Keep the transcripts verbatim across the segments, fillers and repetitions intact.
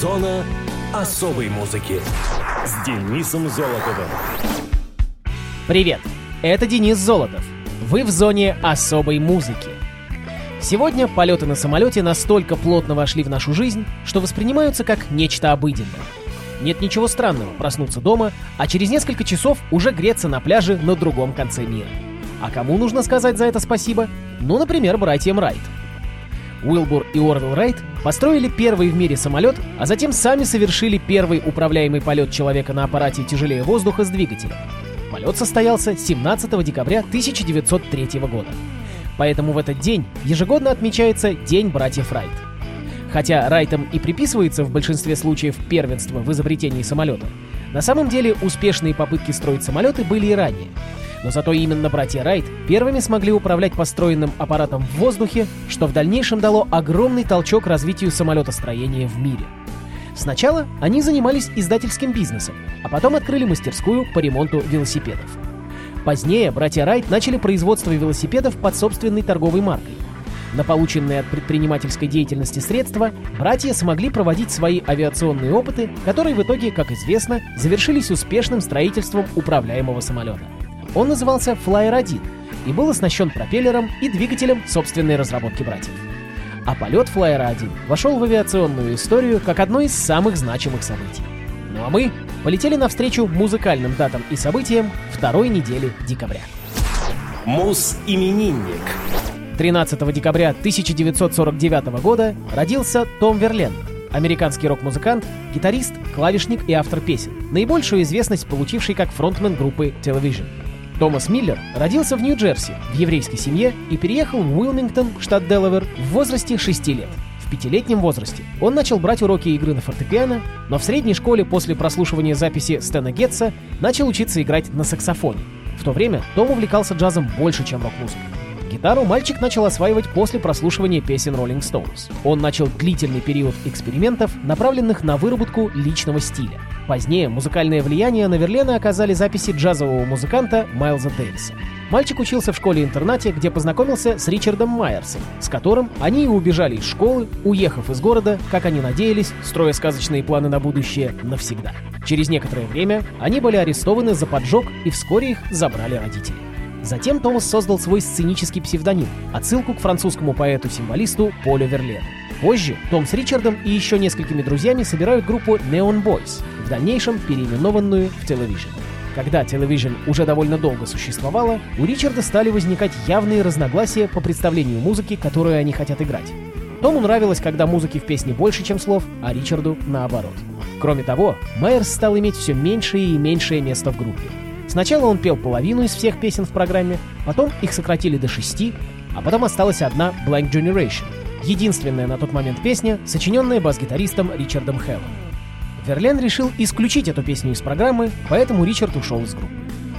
Зона особой музыки с Денисом Золотовым. Привет, это Денис Золотов. Вы в зоне особой музыки. Сегодня полеты на самолете настолько плотно вошли в нашу жизнь, что воспринимаются как нечто обыденное. Нет ничего странного проснуться дома, а через несколько часов уже греться на пляже на другом конце мира. А кому нужно сказать за это спасибо? Ну, например, братьям Райт. Уилбур и Орвилл Райт построили первый в мире самолет, а затем сами совершили первый управляемый полет человека на аппарате тяжелее воздуха с двигателем. Полет состоялся семнадцатого декабря тысяча девятьсот третьего года. Поэтому в этот день ежегодно отмечается День братьев Райт. Хотя Райтам и приписывается в большинстве случаев первенство в изобретении самолета, на самом деле успешные попытки строить самолеты были и ранее. Но зато именно братья Райт первыми смогли управлять построенным аппаратом в воздухе, что в дальнейшем дало огромный толчок развитию самолетостроения в мире. Сначала они занимались издательским бизнесом, а потом открыли мастерскую по ремонту велосипедов. Позднее братья Райт начали производство велосипедов под собственной торговой маркой. На полученные от предпринимательской деятельности средства братья смогли проводить свои авиационные опыты, которые в итоге, как известно, завершились успешным строительством управляемого самолета. Он назывался «Флайер-один» и был оснащен пропеллером и двигателем собственной разработки братьев. А полет «Флайера-один» вошел в авиационную историю как одно из самых значимых событий. Ну а мы полетели навстречу музыкальным датам и событиям второй недели декабря. Муз-именинник. тринадцатого декабря тысяча девятьсот сорок девятого года родился Том Верлен, американский рок-музыкант, гитарист, клавишник и автор песен, наибольшую известность получивший как фронтмен группы Television. Томас Миллер родился в Нью-Джерси в еврейской семье и переехал в Уилмингтон, штат Делавэр, в возрасте шести лет. В пятилетнем возрасте он начал брать уроки игры на фортепиано, но в средней школе после прослушивания записи Стэна Гетца начал учиться играть на саксофоне. В то время Том увлекался джазом больше, чем рок-музыкой. Гитару мальчик начал осваивать после прослушивания песен Rolling Stones. Он начал длительный период экспериментов, направленных на выработку личного стиля. Позднее музыкальное влияние на Верлена оказали записи джазового музыканта Майлза Дэвиса. Мальчик учился в школе-интернате, где познакомился с Ричардом Майерсом, с которым они и убежали из школы, уехав из города, как они надеялись, строя сказочные планы на будущее навсегда. Через некоторое время они были арестованы за поджог, и вскоре их забрали родители. Затем Томас создал свой сценический псевдоним — отсылку к французскому поэту-символисту Полю Верлену. Позже Том с Ричардом и еще несколькими друзьями собирают группу Neon Boys, в дальнейшем переименованную в Television. Когда Television уже довольно долго существовала, у Ричарда стали возникать явные разногласия по представлению музыки, которую они хотят играть. Тому нравилось, когда музыки в песне больше, чем слов, а Ричарду наоборот. Кроме того, Майерс стал иметь все меньшее и меньшее место в группе. Сначала он пел половину из всех песен в программе, потом их сократили до шести, а потом осталась одна «Blank Generation», единственная на тот момент песня, сочиненная бас-гитаристом Ричардом Хэллом. Верлен решил исключить эту песню из программы, поэтому Ричард ушел из группы.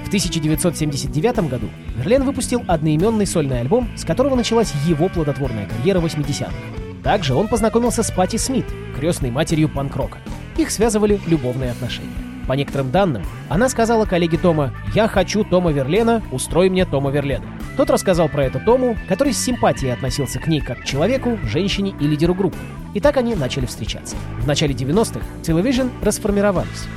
В тысяча девятьсот семьдесят девятом году Верлен выпустил одноименный сольный альбом, с которого началась его плодотворная карьера восьмидесятых. Также он познакомился с Патти Смит, крестной матерью панк-рока. Их связывали любовные отношения. По некоторым данным, она сказала коллеге Тома: «Я хочу Тома Верлена, устрой мне Тома Верлена». Тот рассказал про это Тому, который с симпатией относился к ней как к человеку, женщине и лидеру группы. И так они начали встречаться. В начале девяностых Television расформировались.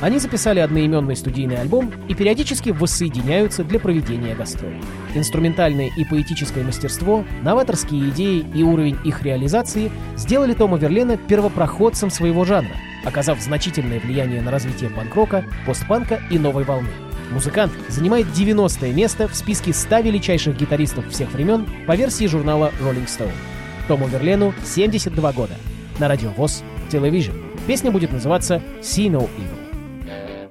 Они записали одноименный студийный альбом и периодически воссоединяются для проведения гастролей. Инструментальное и поэтическое мастерство, новаторские идеи и уровень их реализации сделали Тома Верлена первопроходцем своего жанра, оказав значительное влияние на развитие панк-рока, постпанка и новой волны. Музыкант занимает девяностое место в списке ста величайших гитаристов всех времен по версии журнала Rolling Stone. Тому Верлену семьдесят два года. На радио ВОС Television. Песня будет называться «See No Evil». Fly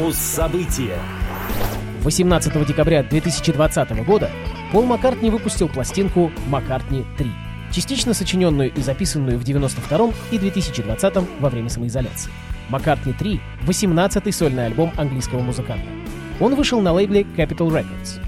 Муз-события. восемнадцатого декабря две тысячи двадцатого года Пол Маккартни выпустил пластинку «Маккартни три», частично сочиненную и записанную в девяносто втором и две тысячи двадцатом во время самоизоляции. «Маккартни три» — восемнадцатый сольный альбом английского музыканта. Он вышел на лейбле Capitol Records.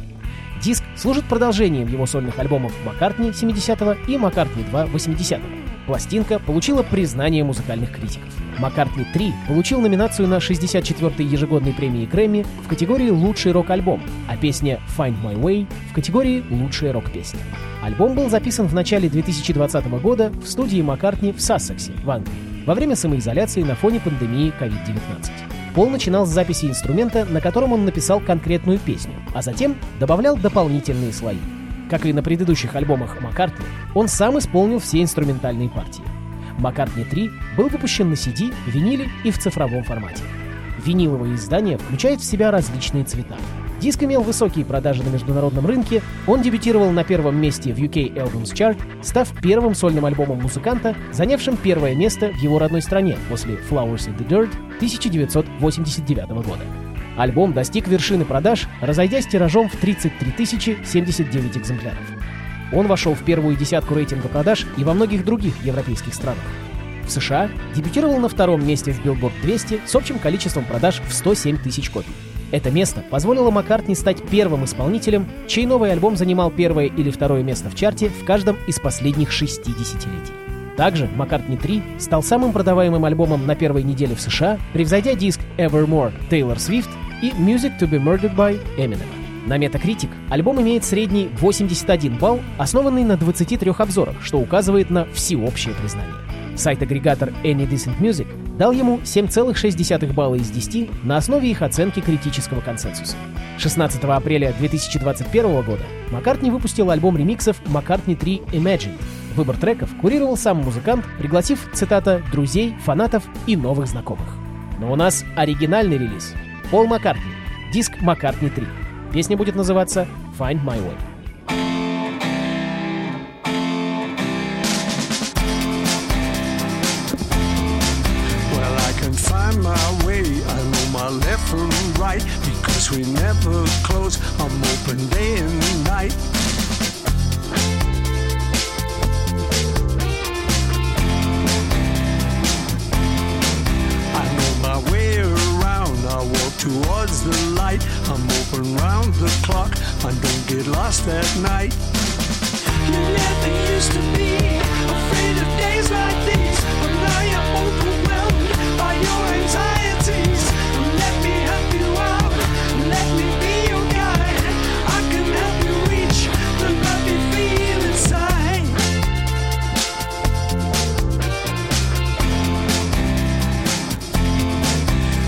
Диск служит продолжением его сольных альбомов «Маккартни» семидесятого и «Маккартни два» восьмидесятого. Пластинка получила признание музыкальных критиков. «Маккартни три» получил номинацию на шестьдесят четвёртой ежегодной премии Грэмми в категории «Лучший рок-альбом», а песня «Find My Way» в категории «Лучшая рок-песня». Альбом был записан в начале две тысячи двадцатого года в студии Маккартни в Сассексе, в Англии, во время самоизоляции на фоне пандемии ковид девятнадцать. Пол начинал с записи инструмента, на котором он написал конкретную песню, а затем добавлял дополнительные слои. Как и на предыдущих альбомах Маккартни, он сам исполнил все инструментальные партии. «Маккартни три» был выпущен на си ди, виниле и в цифровом формате. Виниловое издание включает в себя различные цвета. Диск имел высокие продажи на международном рынке, он дебютировал на первом месте в ю кей Albums Chart, став первым сольным альбомом музыканта, занявшим первое место в его родной стране после Flowers in the Dirt тысяча девятьсот восемьдесят девятого года. Альбом достиг вершины продаж, разойдясь тиражом в тридцать три тысячи семьдесят девять экземпляров. Он вошел в первую десятку рейтинга продаж и во многих других европейских странах. В США дебютировал на втором месте в Billboard двести с общим количеством продаж в сто семь тысяч копий. Это место позволило Маккартни стать первым исполнителем, чей новый альбом занимал первое или второе место в чарте в каждом из последних шести десятилетий. Также «Маккартни три» стал самым продаваемым альбомом на первой неделе в США, превзойдя диск «Evermore» Тейлор Свифт и «Music to be Murdered by» Eminem. На Metacritic альбом имеет средний восемьдесят один балл, основанный на двадцати трёх обзорах, что указывает на всеобщее признание. Сайт-агрегатор Any Decent Music дал ему семь целых шесть десятых балла из десяти на основе их оценки критического консенсуса. шестнадцатого апреля две тысячи двадцать первого года Маккартни выпустил альбом ремиксов «Маккартни три Imagine». Выбор треков курировал сам музыкант, пригласив, цитата, «друзей, фанатов и новых знакомых». Но у нас оригинальный релиз. Пол Маккартни. Диск «Маккартни три». Песня будет называться «Find My Way». Find my way, I know my left from right, because we never close, I'm open day and night. I know my way around, I walk towards the light, I'm open round the clock, I don't get lost at night. You never used to be afraid of days like these, but now you're overwhelmed by your anxieties. Let me help you out, let me be your guide, I can help you reach the love you feel inside.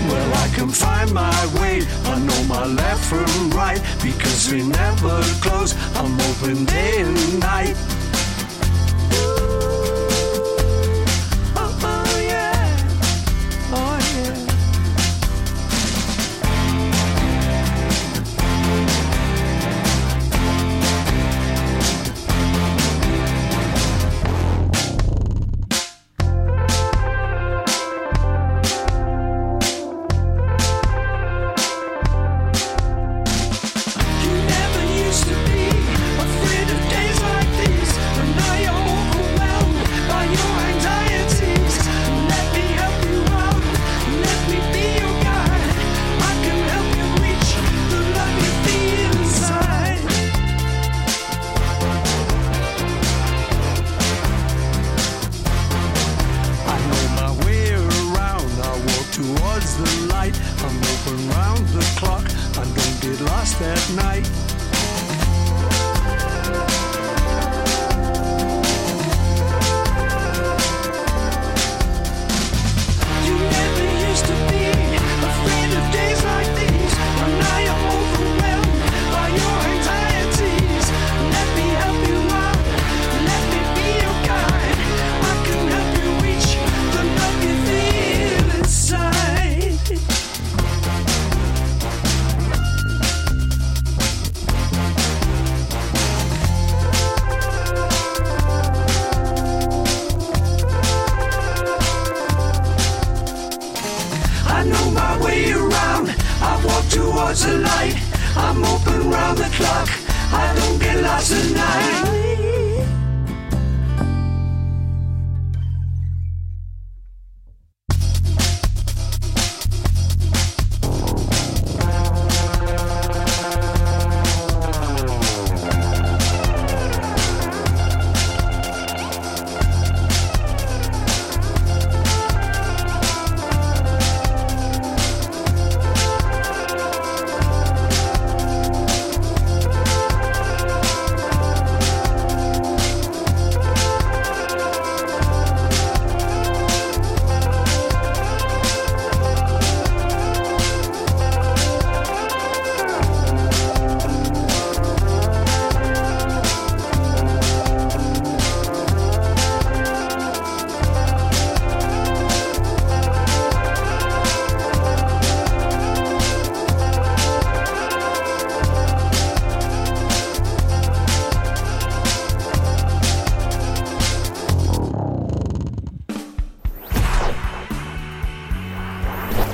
Well, I can find my way, I know my left from right, because we never close, I'm open day and night. Afraid of days like these.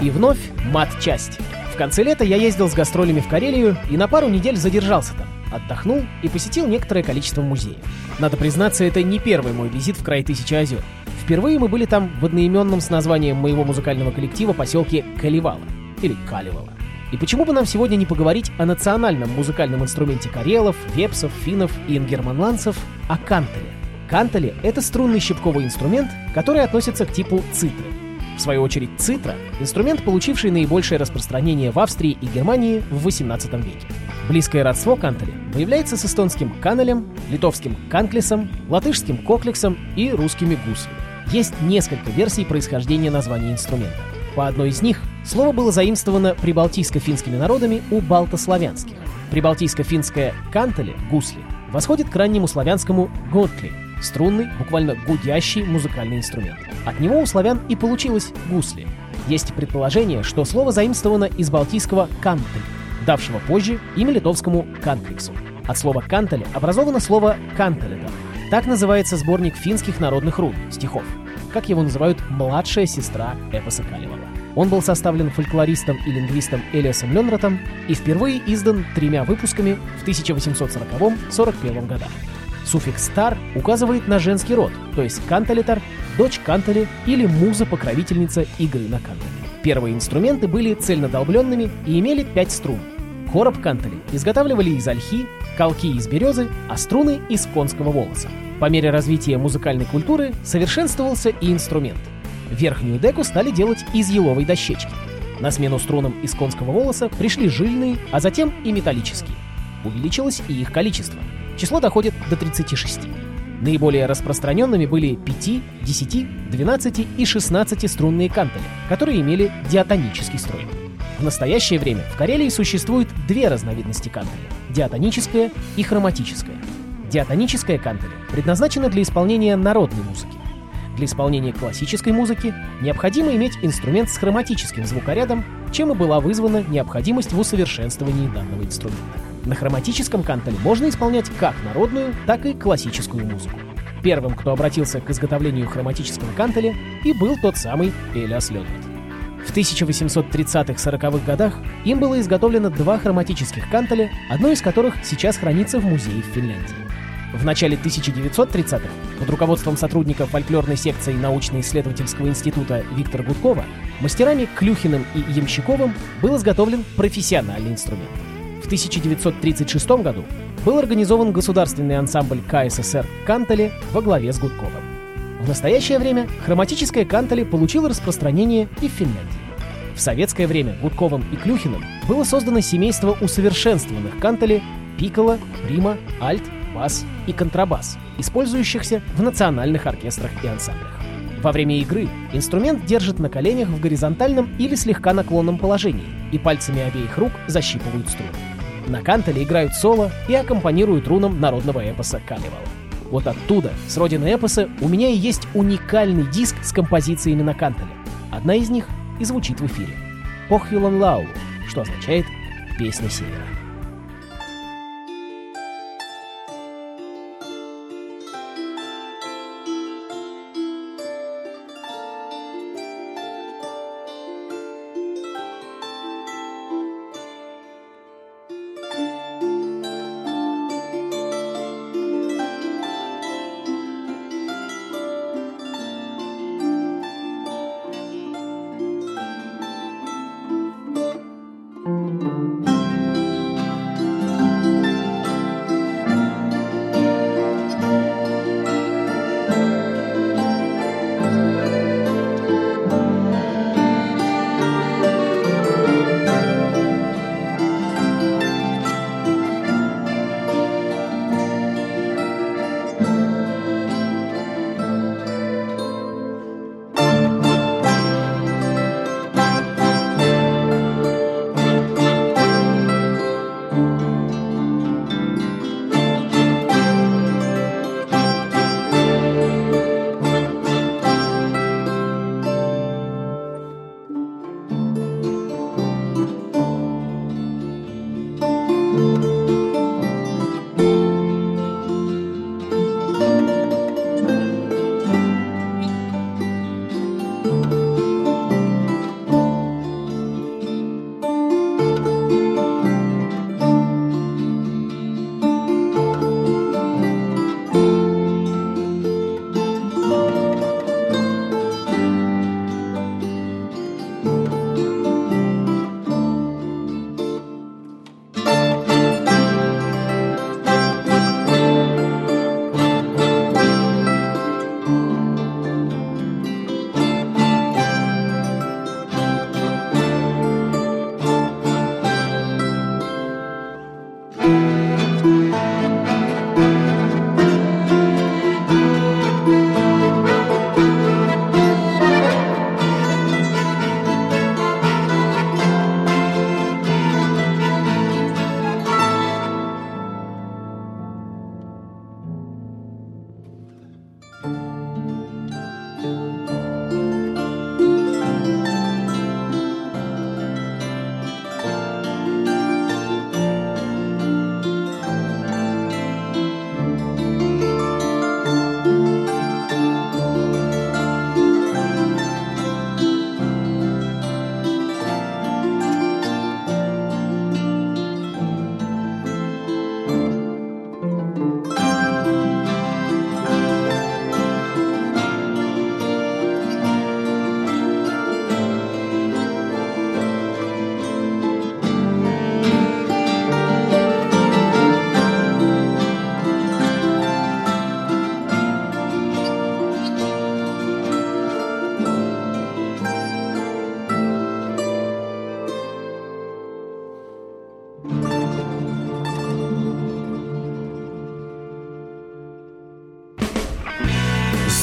И вновь мат-часть. В конце лета я ездил с гастролями в Карелию и на пару недель задержался там. Отдохнул и посетил некоторое количество музеев. Надо признаться, это не первый мой визит в край Тысячи озер. Впервые мы были там в одноименном с названием моего музыкального коллектива поселке Калевала. Или Калевала. И почему бы нам сегодня не поговорить о национальном музыкальном инструменте карелов, вепсов, финнов и ингерманландцев, о кантеле. Кантеле — это струнный щипковый инструмент, который относится к типу цитры. В свою очередь, цитра — инструмент, получивший наибольшее распространение в Австрии и Германии в восемнадцатом веке. Близкое родство кантеле выявляется с эстонским канелем, литовским канклисом, латышским коклексом и русскими гусами. Есть несколько версий происхождения названия инструмента. По одной из них слово было заимствовано прибалтийско-финскими народами у балтославянских. Прибалтийско-финское «кантеле» — «гусли» восходит к раннему славянскому «готли» — струнный, буквально гудящий музыкальный инструмент. От него у славян и получилось «гусли». Есть предположение, что слово заимствовано из балтийского «кантель», давшего позже имя литовскому «канкликсу». От слова «кантеле» образовано слово «кантеледа». Так называется сборник финских народных рун, стихов, как его называют «младшая сестра» эпоса Калевала. Он был составлен фольклористом и лингвистом Элиасом Лёнротом и впервые издан тремя выпусками в тысяча восемьсот сороковом — сорок первом годах. Суффикс «тар» указывает на женский род, то есть кантелетар, дочь кантеле или муза-покровительница игры на кантеле. Первые инструменты были цельнодолбленными и имели пять струн. Короб кантеле изготавливали из ольхи, колки из березы, а струны — из конского волоса. По мере развития музыкальной культуры совершенствовался и инструмент. Верхнюю деку стали делать из еловой дощечки. На смену струнам из конского волоса пришли жильные, а затем и металлические. Увеличилось и их количество. Число доходит до тридцати шести. Наиболее распространенными были пять, десять, двенадцать и шестнадцать струнные кантели, которые имели диатонический строй. В настоящее время в Карелии существует две разновидности кантели — диатоническая и хроматическая. Диатоническая кантели предназначена для исполнения народной музыки. Для исполнения классической музыки необходимо иметь инструмент с хроматическим звукорядом, чем и была вызвана необходимость в усовершенствовании данного инструмента. На хроматическом кантеле можно исполнять как народную, так и классическую музыку. Первым, кто обратился к изготовлению хроматического кантеля, и был тот самый Элиас Лёнрот. В тысяча восемьсот тридцатых — сороковых годах им было изготовлено два хроматических кантеля, одно из которых сейчас хранится в музее в Финляндии. В начале тысяча девятьсот тридцатых под руководством сотрудников фольклорной секции научно-исследовательского института Виктора Гудкова мастерами Клюхиным и Емщиковым был изготовлен профессиональный инструмент. В тысяча девятьсот тридцать шестом году был организован государственный ансамбль ка эс эс эр «Кантеле» во главе с Гудковым. В настоящее время хроматическое кантеле получило распространение и в Финляндии. В советское время Гудковым и Клюхиным было создано семейство усовершенствованных кантеле пикколо, прима, альт, бас и контрабас, использующихся в национальных оркестрах и ансамблях. Во время игры инструмент держит на коленях в горизонтальном или слегка наклонном положении, и пальцами обеих рук защипывают струны. На кантеле играют соло и аккомпанируют рунам народного эпоса Калевала. Вот оттуда, с родины эпоса, у меня и есть уникальный диск с композициями на кантеле. Одна из них и звучит в эфире. «Pohjolan laulu», что означает «песня севера».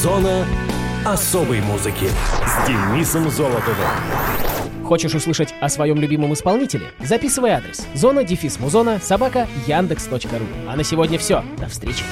Зона особой музыки с Денисом Золотовым. Хочешь услышать о своем любимом исполнителе? Записывай адрес: зона дефис музона собака яндекс точка ру. А на сегодня все. До встречи.